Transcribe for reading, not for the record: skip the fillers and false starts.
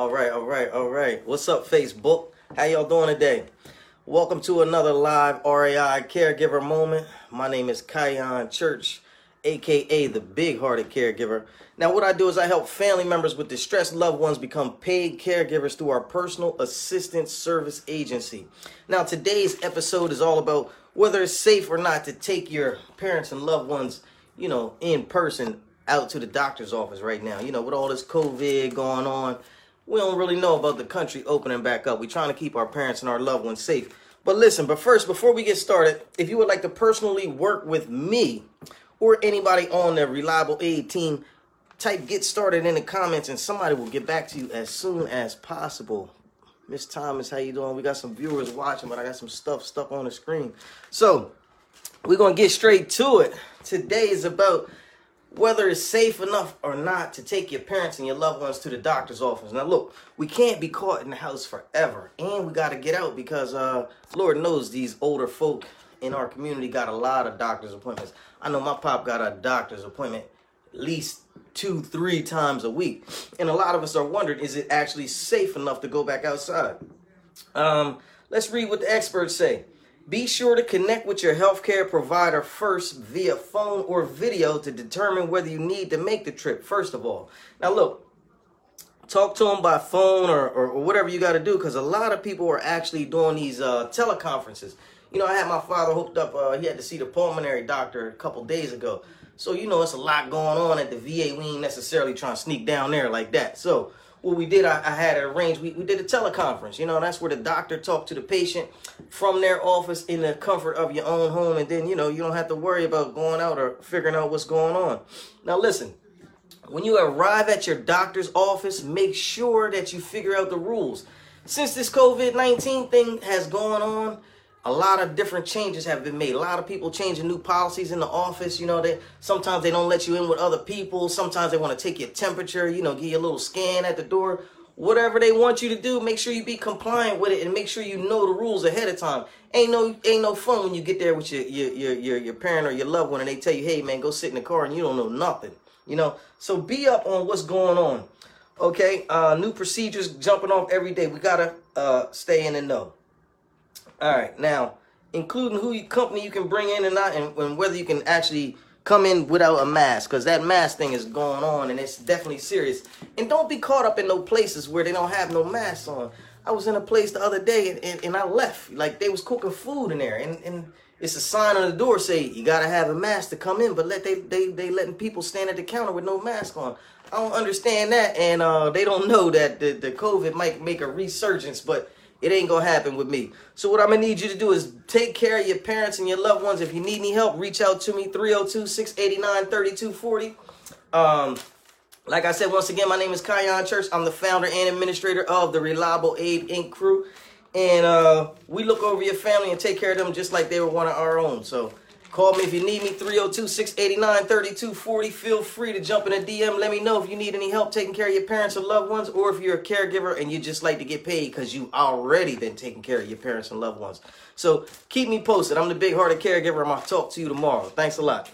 All right. What's up, Facebook? How y'all doing today? Welcome to another live RAI Caregiver Moment. My name is Kion Church, aka the Big-Hearted Caregiver. Now, what I do is I help family members with distressed loved ones become paid caregivers through our personal assistance service agency. Now, today's episode is all about whether it's safe or not to take your parents and loved ones, you know, in person out to the doctor's office right now. You know, with all this COVID going on, we don't really know about the country opening back up. We're trying to keep our parents and our loved ones safe. But listen, but first, before we get started, if you would like to personally work with me or anybody on the Reliable Aid team, type "get started" in the comments and somebody will get back to you as soon as possible. Miss Thomas, how you doing? We got some viewers watching, but I got some stuff stuck on the screen. So we're going to get straight to it. Today is about whether it's safe enough or not to take your parents and your loved ones to the doctor's office. Now, look, we can't be caught in the house forever, and we got to get out because Lord knows these older folk in our community got a lot of doctor's appointments. I know my pop got a doctor's appointment at least 2-3 times a week, and a lot of us are wondering, is it actually safe enough to go back outside? Let's read what the experts say. Be sure to connect with your healthcare provider first via phone or video to determine whether you need to make the trip, first of all. Now, look, talk to them by phone or whatever you got to do, because a lot of people are actually doing these teleconferences. You know, I had my father hooked up. He had to see the pulmonary doctor a couple days ago. So, you know, it's a lot going on at the VA. We ain't necessarily trying to sneak down there like that. So what we did, I had it arranged. We did a teleconference. You know, that's where the doctor talked to the patient from their office in the comfort of your own home. And then, you know, you don't have to worry about going out or figuring out what's going on. Now, listen, when you arrive at your doctor's office, make sure that you figure out the rules. Since this COVID-19 thing has gone on, a lot of different changes have been made. A lot of people changing new policies in the office. You know, sometimes they don't let you in with other people. Sometimes they want to take your temperature, you know, give you a little scan at the door. Whatever they want you to do, make sure you be compliant with it and make sure you know the rules ahead of time. Ain't no fun when you get there with your parent or your loved one and they tell you, hey, man, go sit in the car and you don't know nothing. You know, so be up on what's going on. Okay, new procedures jumping off every day. We got to stay in and know. All right, now, including company you can bring in and not, and whether you can actually come in without a mask, because that mask thing is going on, and it's definitely serious. And don't be caught up in no places where they don't have no masks on. I was in a place the other day, and I left. Like, they was cooking food in there, and it's a sign on the door saying, you got to have a mask to come in, but they letting people stand at the counter with no mask on. I don't understand that, and they don't know that the COVID might make a resurgence, but it ain't gonna happen with me. So what I'm gonna need you to do is take care of your parents and your loved ones. If you need any help, reach out to me, 302-689-3240. Like I said, once again, my name is Kion Church. I'm the founder and administrator of the Reliable Aid Inc. crew. And we look over your family and take care of them just like they were one of our own. So call me if you need me, 302-689-3240. Feel free to jump in a DM. Let me know if you need any help taking care of your parents or loved ones, or if you're a caregiver and you just like to get paid because you've already been taking care of your parents and loved ones. So keep me posted. I'm the Big-Hearted Caregiver, and I'll talk to you tomorrow. Thanks a lot.